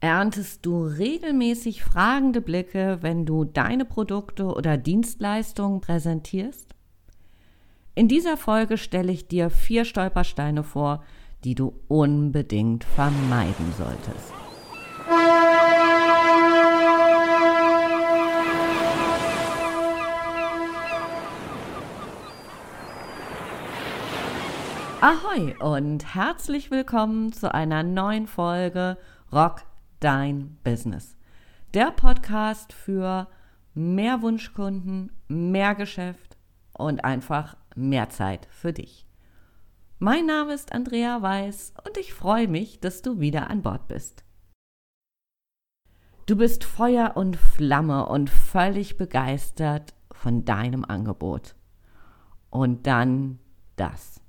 Erntest du regelmäßig fragende Blicke, wenn du deine Produkte oder Dienstleistungen präsentierst? In dieser Folge stelle ich dir 4 Stolpersteine vor, die du unbedingt vermeiden solltest. Ahoi und herzlich willkommen zu einer neuen Folge Rock. Dein Business. Der Podcast für mehr Wunschkunden, mehr Geschäft und einfach mehr Zeit für dich. Mein Name ist Andrea Weiß und ich freue mich, dass du wieder an Bord bist. Du bist Feuer und Flamme und völlig begeistert von deinem Angebot. Und dann das.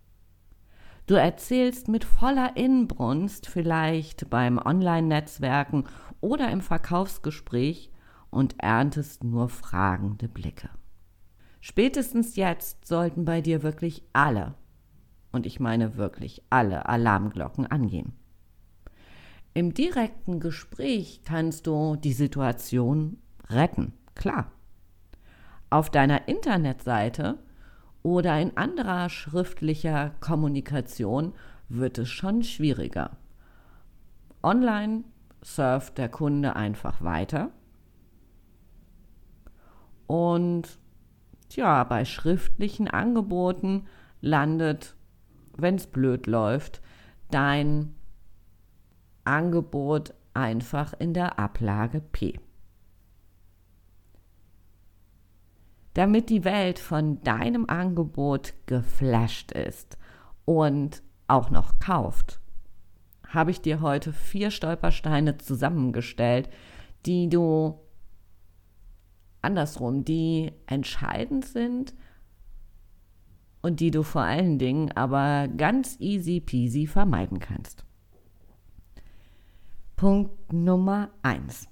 Du erzählst mit voller Inbrunst, vielleicht beim Online-Netzwerken oder im Verkaufsgespräch, und erntest nur fragende Blicke. Spätestens jetzt sollten bei dir wirklich alle, und ich meine wirklich alle, Alarmglocken angehen. Im direkten Gespräch kannst du die Situation retten, klar. Auf deiner Internetseite oder in anderer schriftlicher Kommunikation wird es schon schwieriger. Online surft der Kunde einfach weiter. Und tja, bei schriftlichen Angeboten landet, wenn es blöd läuft, dein Angebot einfach in der Ablage P. Damit die Welt von deinem Angebot geflasht ist und auch noch kauft, habe ich dir heute 4 Stolpersteine zusammengestellt, die entscheidend sind und die du vor allen Dingen aber ganz easy peasy vermeiden kannst. Punkt Nummer 1.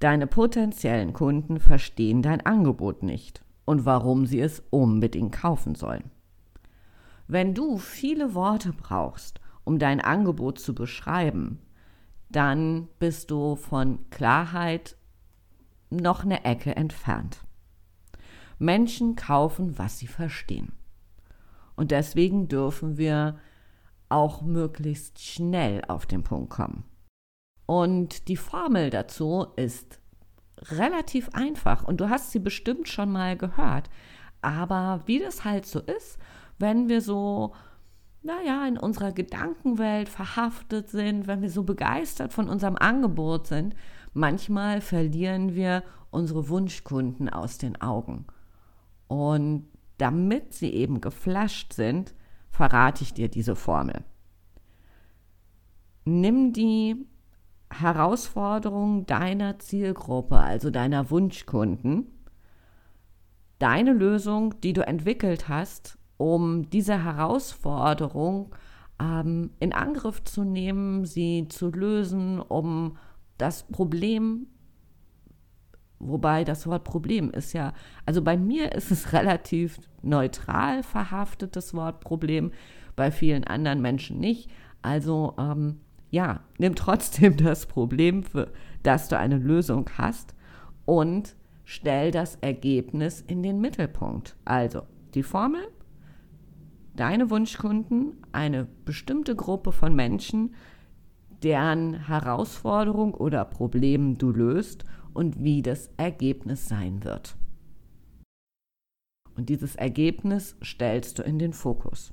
Deine potenziellen Kunden verstehen dein Angebot nicht und warum sie es unbedingt kaufen sollen. Wenn du viele Worte brauchst, um dein Angebot zu beschreiben, dann bist du von Klarheit noch eine Ecke entfernt. Menschen kaufen, was sie verstehen. Und deswegen dürfen wir auch möglichst schnell auf den Punkt kommen. Und die Formel dazu ist relativ einfach und du hast sie bestimmt schon mal gehört. Aber wie das halt so ist, wenn wir so, in unserer Gedankenwelt verhaftet sind, wenn wir so begeistert von unserem Angebot sind, manchmal verlieren wir unsere Wunschkunden aus den Augen. Und damit sie eben geflasht sind, verrate ich dir diese Formel. Nimm die Herausforderung deiner Zielgruppe, also deiner Wunschkunden, deine Lösung, die du entwickelt hast, um diese Herausforderung in Angriff zu nehmen, sie zu lösen, um das Problem, wobei das Wort Problem ist ja, also bei mir ist es relativ neutral verhaftet, das Wort Problem, bei vielen anderen Menschen nicht, also nimm trotzdem das Problem, für das du eine Lösung hast, und stell das Ergebnis in den Mittelpunkt. Also die Formel, deine Wunschkunden, eine bestimmte Gruppe von Menschen, deren Herausforderung oder Problem du löst und wie das Ergebnis sein wird. Und dieses Ergebnis stellst du in den Fokus.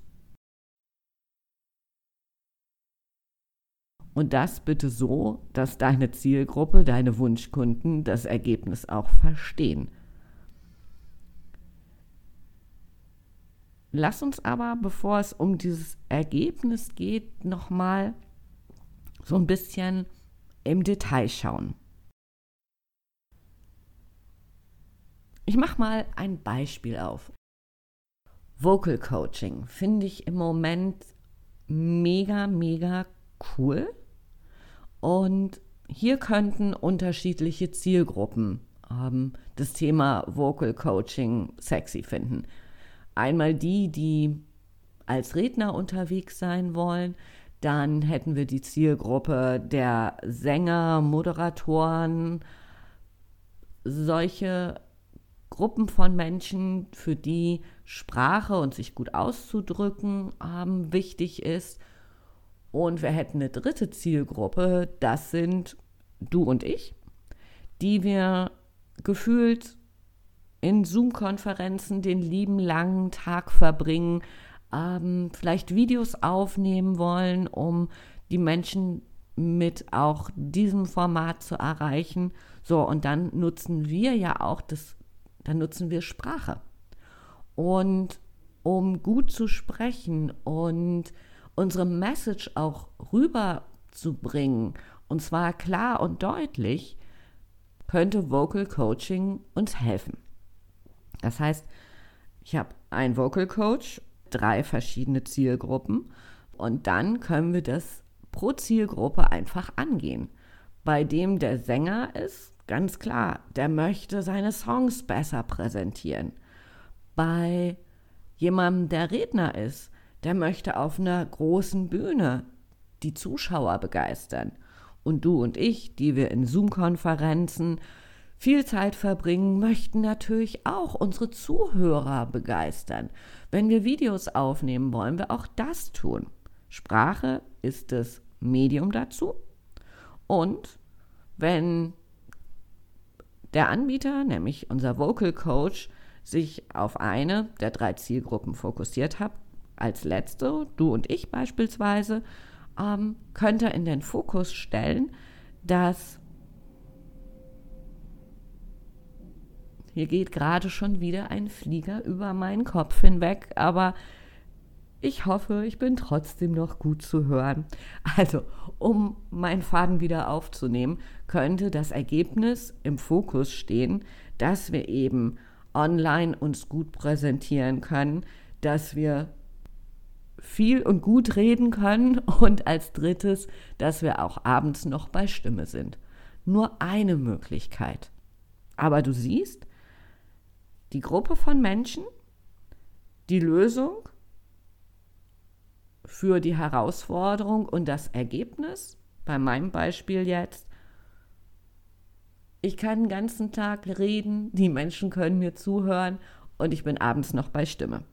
Und das bitte so, dass deine Zielgruppe, deine Wunschkunden das Ergebnis auch verstehen. Lass uns aber, bevor es um dieses Ergebnis geht, nochmal so ein bisschen im Detail schauen. Ich mache mal ein Beispiel auf. Vocal Coaching finde ich im Moment mega, mega cool. Und hier könnten unterschiedliche Zielgruppen das Thema Vocal Coaching sexy finden. Einmal die als Redner unterwegs sein wollen, Dann hätten wir die Zielgruppe der Sänger, Moderatoren, solche Gruppen von Menschen, für die Sprache und sich gut auszudrücken wichtig ist. Und wir hätten eine dritte Zielgruppe, das sind du und ich, die wir gefühlt in Zoom-Konferenzen den lieben langen Tag verbringen, vielleicht Videos aufnehmen wollen, um die Menschen mit auch diesem Format zu erreichen. So, und dann nutzen wir ja auch Sprache. Und um gut zu sprechen und unsere Message auch rüberzubringen, und zwar klar und deutlich, könnte Vocal Coaching uns helfen. Das heißt, ich habe einen Vocal Coach, 3 verschiedene Zielgruppen, und dann können wir das pro Zielgruppe einfach angehen. Bei dem der Sänger ist, ganz klar, der möchte seine Songs besser präsentieren. Bei jemandem, der Redner ist, der möchte auf einer großen Bühne die Zuschauer begeistern. Und du und ich, die wir in Zoom-Konferenzen viel Zeit verbringen, möchten natürlich auch unsere Zuhörer begeistern. Wenn wir Videos aufnehmen, wollen wir auch das tun. Sprache ist das Medium dazu. Und wenn der Anbieter, nämlich unser Vocal Coach, sich auf eine der 3 Zielgruppen fokussiert hat, als letzte, du und ich beispielsweise, könnte in den Fokus stellen, dass hier geht gerade schon wieder ein Flieger über meinen Kopf hinweg, aber ich hoffe, ich bin trotzdem noch gut zu hören. Also, um meinen Faden wieder aufzunehmen, könnte das Ergebnis im Fokus stehen, dass wir eben online uns gut präsentieren können, dass wir viel und gut reden können und als drittes, dass wir auch abends noch bei Stimme sind. Nur eine Möglichkeit. Aber du siehst, die Gruppe von Menschen, die Lösung für die Herausforderung und das Ergebnis, bei meinem Beispiel jetzt, ich kann den ganzen Tag reden, die Menschen können mir zuhören und ich bin abends noch bei Stimme.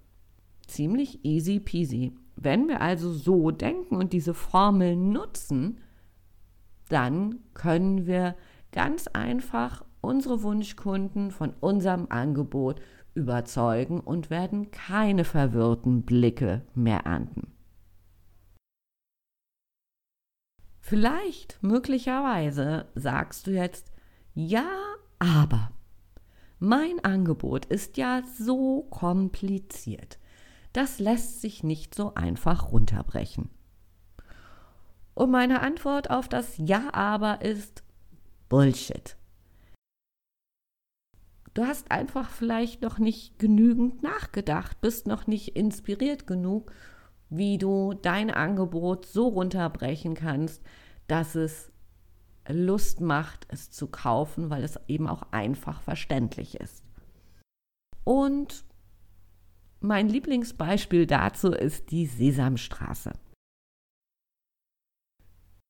Ziemlich easy peasy. Wenn wir also so denken und diese Formel nutzen, dann können wir ganz einfach unsere Wunschkunden von unserem Angebot überzeugen und werden keine verwirrten Blicke mehr ernten. Vielleicht, möglicherweise, sagst du jetzt, ja, aber mein Angebot ist ja so kompliziert. Das lässt sich nicht so einfach runterbrechen. Und meine Antwort auf das Ja, aber ist Bullshit. Du hast einfach vielleicht noch nicht genügend nachgedacht, bist noch nicht inspiriert genug, wie du dein Angebot so runterbrechen kannst, dass es Lust macht, es zu kaufen, weil es eben auch einfach verständlich ist. Und mein Lieblingsbeispiel dazu ist die Sesamstraße.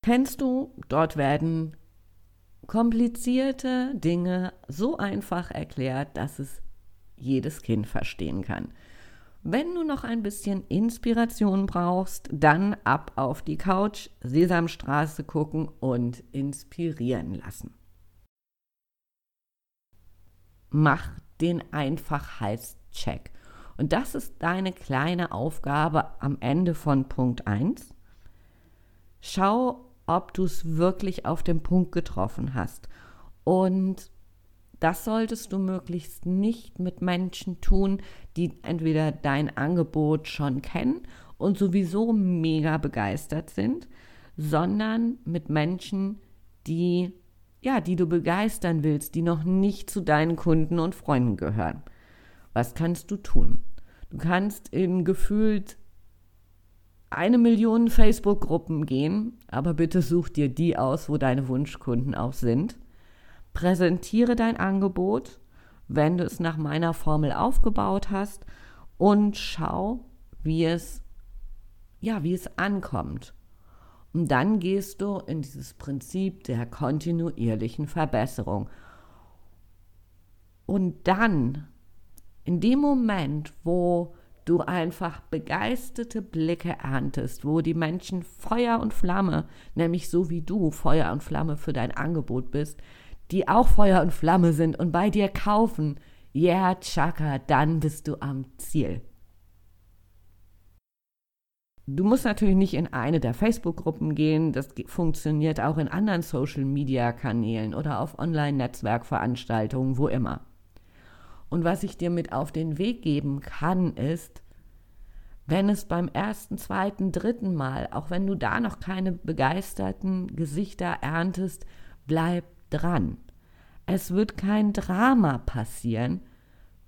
Kennst du, dort werden komplizierte Dinge so einfach erklärt, dass es jedes Kind verstehen kann. Wenn du noch ein bisschen Inspiration brauchst, dann ab auf die Couch, Sesamstraße gucken und inspirieren lassen. Mach den Einfachheitscheck. Und das ist deine kleine Aufgabe am Ende von Punkt 1. Schau, ob du es wirklich auf den Punkt getroffen hast. Und das solltest du möglichst nicht mit Menschen tun, die entweder dein Angebot schon kennen und sowieso mega begeistert sind, sondern mit Menschen, die du begeistern willst, die noch nicht zu deinen Kunden und Freunden gehören. Was kannst du tun? Du kannst in gefühlt 1 Million Facebook-Gruppen gehen, aber bitte such dir die aus, wo deine Wunschkunden auch sind. Präsentiere dein Angebot, wenn du es nach meiner Formel aufgebaut hast, und schau, wie es ankommt. Und dann gehst du in dieses Prinzip der kontinuierlichen Verbesserung. Und dann, in dem Moment, wo du einfach begeisterte Blicke erntest, wo die Menschen Feuer und Flamme, nämlich so wie du Feuer und Flamme für dein Angebot bist, die auch Feuer und Flamme sind und bei dir kaufen, ja, Chaka, dann bist du am Ziel. Du musst natürlich nicht in eine der Facebook-Gruppen gehen, das funktioniert auch in anderen Social-Media-Kanälen oder auf Online-Netzwerkveranstaltungen, wo immer. Und was ich dir mit auf den Weg geben kann, ist, wenn es beim ersten, zweiten, dritten Mal, auch wenn du da noch keine begeisterten Gesichter erntest, bleib dran. Es wird kein Drama passieren,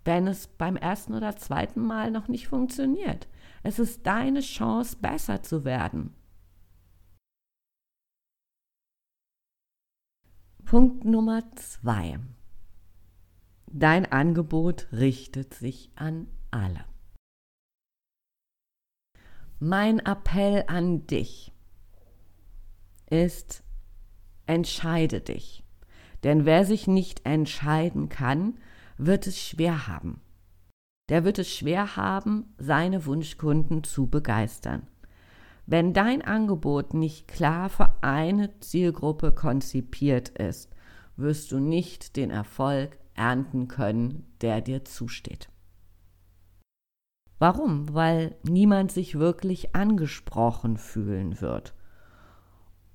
wenn es beim ersten oder zweiten Mal noch nicht funktioniert. Es ist deine Chance, besser zu werden. Punkt Nummer 2. Dein Angebot richtet sich an alle. Mein Appell an dich ist, entscheide dich. Denn wer sich nicht entscheiden kann, wird es schwer haben. Der wird es schwer haben, seine Wunschkunden zu begeistern. Wenn dein Angebot nicht klar für eine Zielgruppe konzipiert ist, wirst du nicht den Erfolg ernten können, der dir zusteht. Warum? Weil niemand sich wirklich angesprochen fühlen wird.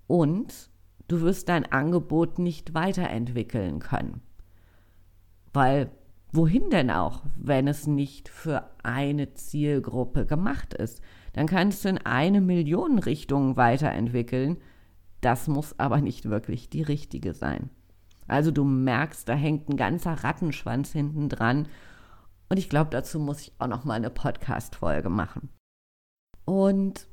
Und du wirst dein Angebot nicht weiterentwickeln können. Weil wohin denn auch, wenn es nicht für eine Zielgruppe gemacht ist? Dann kannst du in 1 Million Richtungen weiterentwickeln. Das muss aber nicht wirklich die richtige sein. Also du merkst, da hängt ein ganzer Rattenschwanz hinten dran. Und ich glaube, dazu muss ich auch noch mal eine Podcast-Folge machen. Und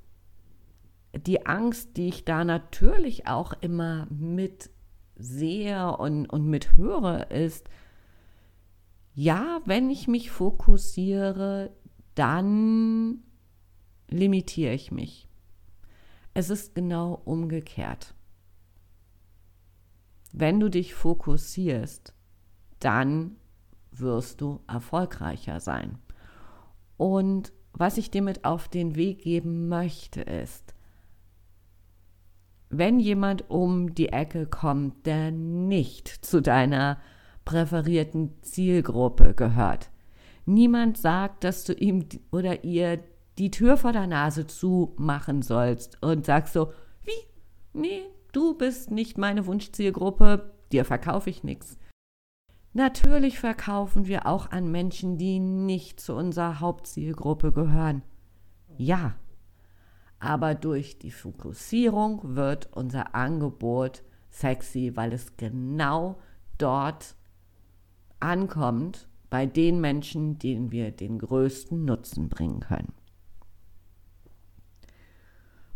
die Angst, die ich da natürlich auch immer mit sehe und mit höre, ist, ja, wenn ich mich fokussiere, dann limitiere ich mich. Es ist genau umgekehrt. Wenn du dich fokussierst, dann wirst du erfolgreicher sein. Und was ich dir mit auf den Weg geben möchte, ist, wenn jemand um die Ecke kommt, der nicht zu deiner präferierten Zielgruppe gehört. Niemand sagt, dass du ihm oder ihr die Tür vor der Nase zumachen sollst und sagst so, wie? Nee, du bist nicht meine Wunschzielgruppe, dir verkaufe ich nichts. Natürlich verkaufen wir auch an Menschen, die nicht zu unserer Hauptzielgruppe gehören. Ja, aber durch die Fokussierung wird unser Angebot sexy, weil es genau dort ankommt, bei den Menschen, denen wir den größten Nutzen bringen können.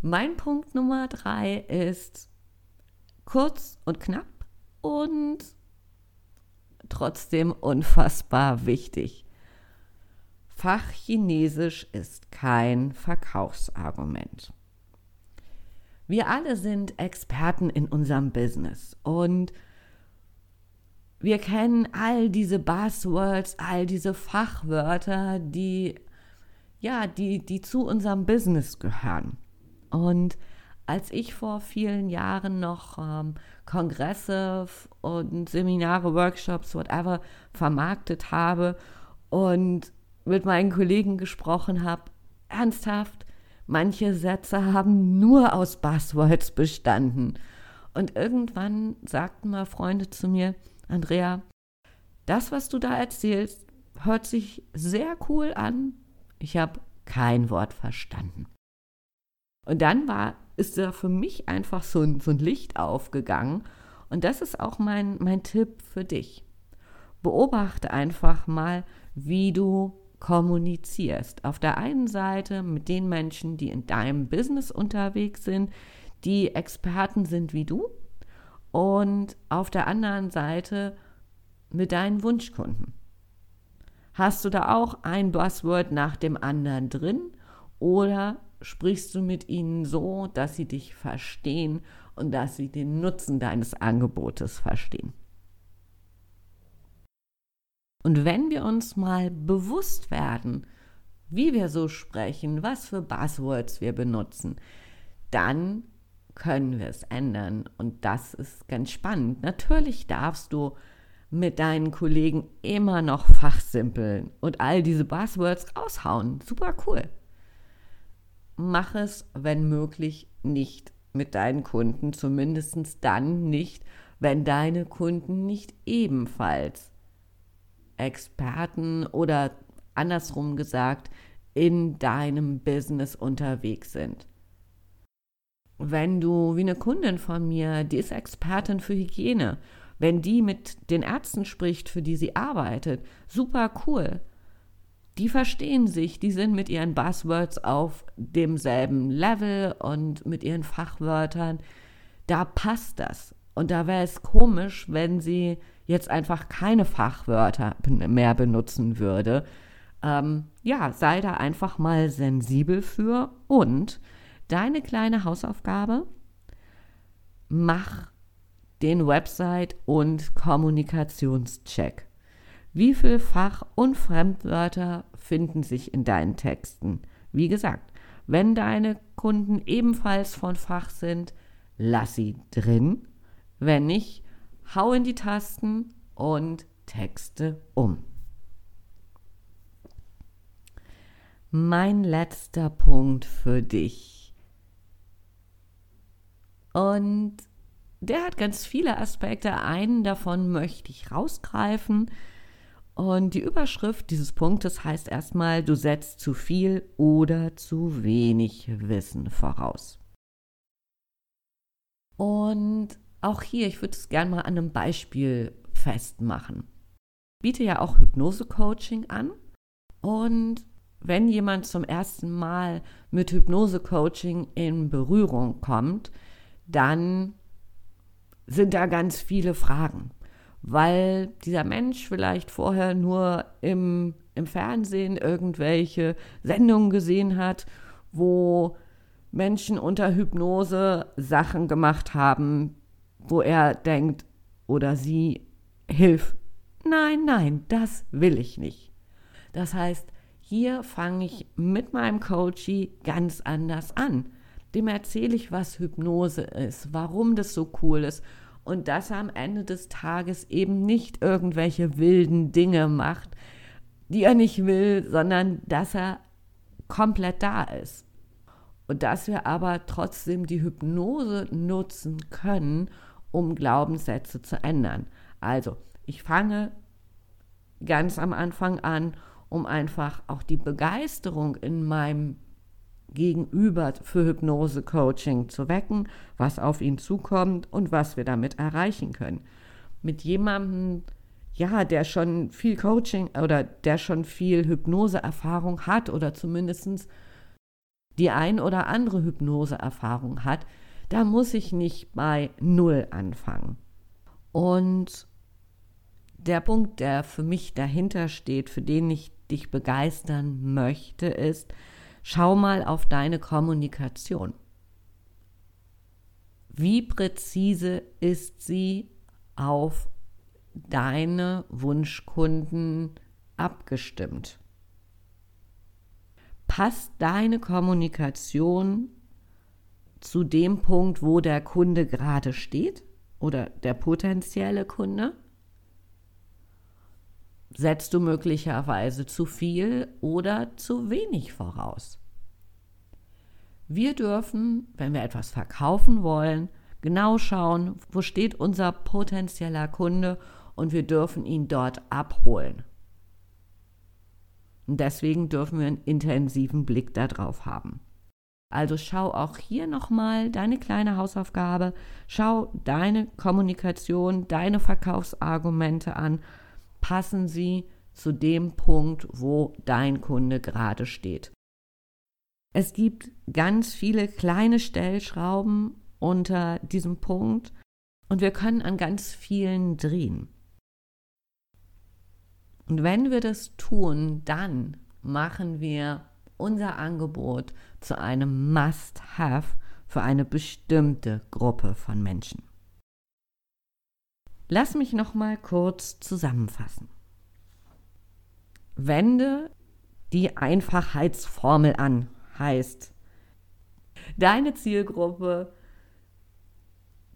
Mein Punkt Nummer 3 ist kurz und knapp und trotzdem unfassbar wichtig. Fachchinesisch ist kein Verkaufsargument. Wir alle sind Experten in unserem Business und wir kennen all diese Buzzwords, all diese Fachwörter, die zu unserem Business gehören. Und als ich vor vielen Jahren noch Kongresse und Seminare, Workshops, whatever, vermarktet habe und mit meinen Kollegen gesprochen habe, ernsthaft, manche Sätze haben nur aus Buzzwords bestanden. Und irgendwann sagten mal Freunde zu mir, Andrea, das, was du da erzählst, hört sich sehr cool an. Ich habe kein Wort verstanden. Und dann ist da für mich einfach so ein Licht aufgegangen. Und das ist auch mein Tipp für dich. Beobachte einfach mal, wie du kommunizierst. Auf der einen Seite mit den Menschen, die in deinem Business unterwegs sind, die Experten sind wie du. Und auf der anderen Seite mit deinen Wunschkunden. Hast du da auch ein Buzzword nach dem anderen drin oder sprichst du mit ihnen so, dass sie dich verstehen und dass sie den Nutzen deines Angebotes verstehen. Und wenn wir uns mal bewusst werden, wie wir so sprechen, was für Buzzwords wir benutzen, dann können wir es ändern. Und das ist ganz spannend. Natürlich darfst du mit deinen Kollegen immer noch fachsimpeln und all diese Buzzwords raushauen. Super cool. Mach es, wenn möglich, nicht mit deinen Kunden, zumindest dann nicht, wenn deine Kunden nicht ebenfalls Experten oder andersrum gesagt in deinem Business unterwegs sind. Wenn du, wie eine Kundin von mir, die ist Expertin für Hygiene, wenn die mit den Ärzten spricht, für die sie arbeitet, super cool. Die verstehen sich, die sind mit ihren Buzzwords auf demselben Level und mit ihren Fachwörtern. Da passt das. Und da wäre es komisch, wenn sie jetzt einfach keine Fachwörter mehr benutzen würde. Sei da einfach mal sensibel für. Und deine kleine Hausaufgabe, mach den Website- und Kommunikationscheck. Wie viele Fach- und Fremdwörter finden sich in deinen Texten? Wie gesagt, wenn deine Kunden ebenfalls von Fach sind, lass sie drin. Wenn nicht, hau in die Tasten und texte um. Mein letzter Punkt für dich. Und der hat ganz viele Aspekte. Einen davon möchte ich rausgreifen. Und die Überschrift dieses Punktes heißt erstmal, du setzt zu viel oder zu wenig Wissen voraus. Und auch hier, ich würde es gerne mal an einem Beispiel festmachen. Ich biete ja auch Hypnose-Coaching an. Und wenn jemand zum ersten Mal mit Hypnose-Coaching in Berührung kommt, dann sind da ganz viele Fragen. Weil dieser Mensch vielleicht vorher nur im Fernsehen irgendwelche Sendungen gesehen hat, wo Menschen unter Hypnose Sachen gemacht haben, wo er denkt oder sie, hilf, nein, das will ich nicht. Das heißt, hier fange ich mit meinem Coachie ganz anders an. Dem erzähle ich, was Hypnose ist, warum das so cool ist und dass er am Ende des Tages eben nicht irgendwelche wilden Dinge macht, die er nicht will, sondern dass er komplett da ist. Und dass wir aber trotzdem die Hypnose nutzen können, um Glaubenssätze zu ändern. Also, ich fange ganz am Anfang an, um einfach auch die Begeisterung in meinem Gegenüber für Hypnose-Coaching zu wecken, was auf ihn zukommt und was wir damit erreichen können. Mit jemandem, der schon viel Coaching oder der schon viel Hypnose-Erfahrung hat oder zumindest die ein oder andere Hypnose-Erfahrung hat, da muss ich nicht bei Null anfangen. Und der Punkt, der für mich dahinter steht, für den ich dich begeistern möchte, ist, schau mal auf deine Kommunikation. Wie präzise ist sie auf deine Wunschkunden abgestimmt? Passt deine Kommunikation zu dem Punkt, wo der Kunde gerade steht oder der potenzielle Kunde? Setzt du möglicherweise zu viel oder zu wenig voraus? Wir dürfen, wenn wir etwas verkaufen wollen, genau schauen, wo steht unser potenzieller Kunde und wir dürfen ihn dort abholen. Und deswegen dürfen wir einen intensiven Blick darauf haben. Also schau auch hier nochmal deine kleine Hausaufgabe, schau deine Kommunikation, deine Verkaufsargumente an, passen sie zu dem Punkt, wo dein Kunde gerade steht. Es gibt ganz viele kleine Stellschrauben unter diesem Punkt und wir können an ganz vielen drehen. Und wenn wir das tun, dann machen wir unser Angebot zu einem Must-Have für eine bestimmte Gruppe von Menschen. Lass mich nochmal kurz zusammenfassen. Wende die Einfachheitsformel an, heißt, deine Zielgruppe,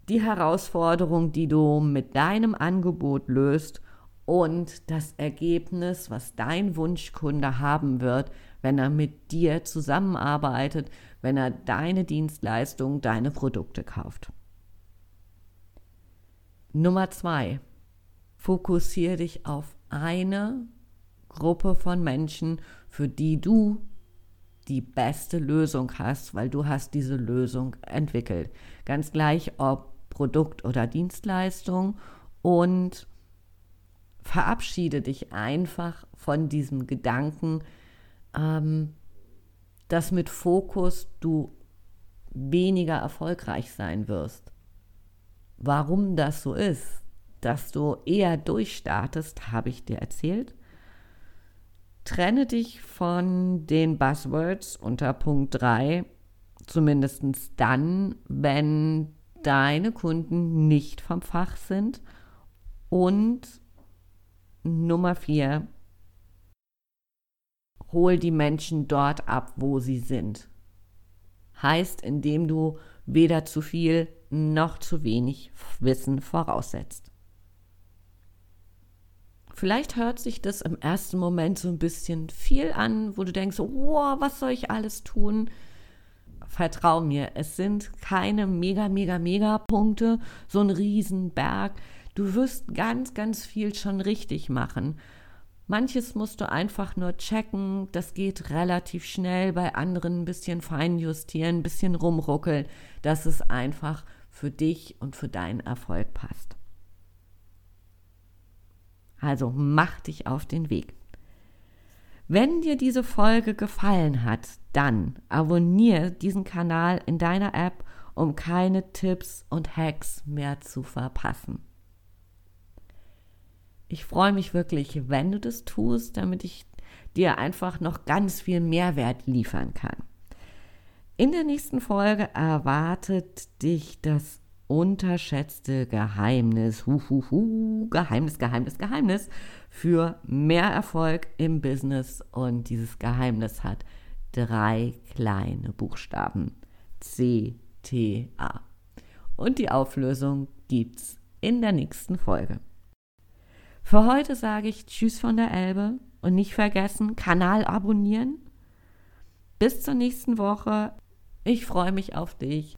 die Herausforderung, die du mit deinem Angebot löst und das Ergebnis, was dein Wunschkunde haben wird, wenn er mit dir zusammenarbeitet, wenn er deine Dienstleistung, deine Produkte kauft. Nummer 2, fokussiere dich auf eine Gruppe von Menschen, für die du die beste Lösung hast, weil du hast diese Lösung entwickelt. Ganz gleich, ob Produkt oder Dienstleistung, und verabschiede dich einfach von diesem Gedanken, dass mit Fokus du weniger erfolgreich sein wirst. Warum das so ist, dass du eher durchstartest, habe ich dir erzählt. Trenne dich von den Buzzwords unter Punkt 3, zumindest dann, wenn deine Kunden nicht vom Fach sind. Und Nummer 4, hol die Menschen dort ab, wo sie sind. Heißt, indem du weder zu viel noch zu wenig Wissen voraussetzt. Vielleicht hört sich das im ersten Moment so ein bisschen viel an, wo du denkst, wow, was soll ich alles tun? Vertrau mir, es sind keine mega Punkte, so ein Riesenberg. Du wirst ganz viel schon richtig machen. Manches musst du einfach nur checken, das geht relativ schnell, bei anderen ein bisschen fein justieren, ein bisschen rumruckeln, dass es einfach für dich und für deinen Erfolg passt. Also mach dich auf den Weg. Wenn dir diese Folge gefallen hat, dann abonniere diesen Kanal in deiner App, um keine Tipps und Hacks mehr zu verpassen. Ich freue mich wirklich, wenn du das tust, damit ich dir einfach noch ganz viel Mehrwert liefern kann. In der nächsten Folge erwartet dich das unterschätzte Geheimnis, Geheimnis für mehr Erfolg im Business, und dieses Geheimnis hat 3 kleine Buchstaben, CTA. Und die Auflösung gibt's in der nächsten Folge. Für heute sage ich Tschüss von der Elbe und nicht vergessen, Kanal abonnieren. Bis zur nächsten Woche. Ich freue mich auf dich.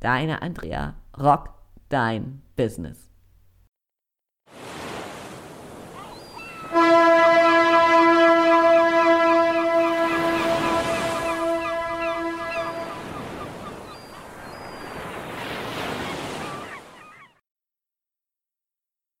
Deine Andrea. Rock dein Business.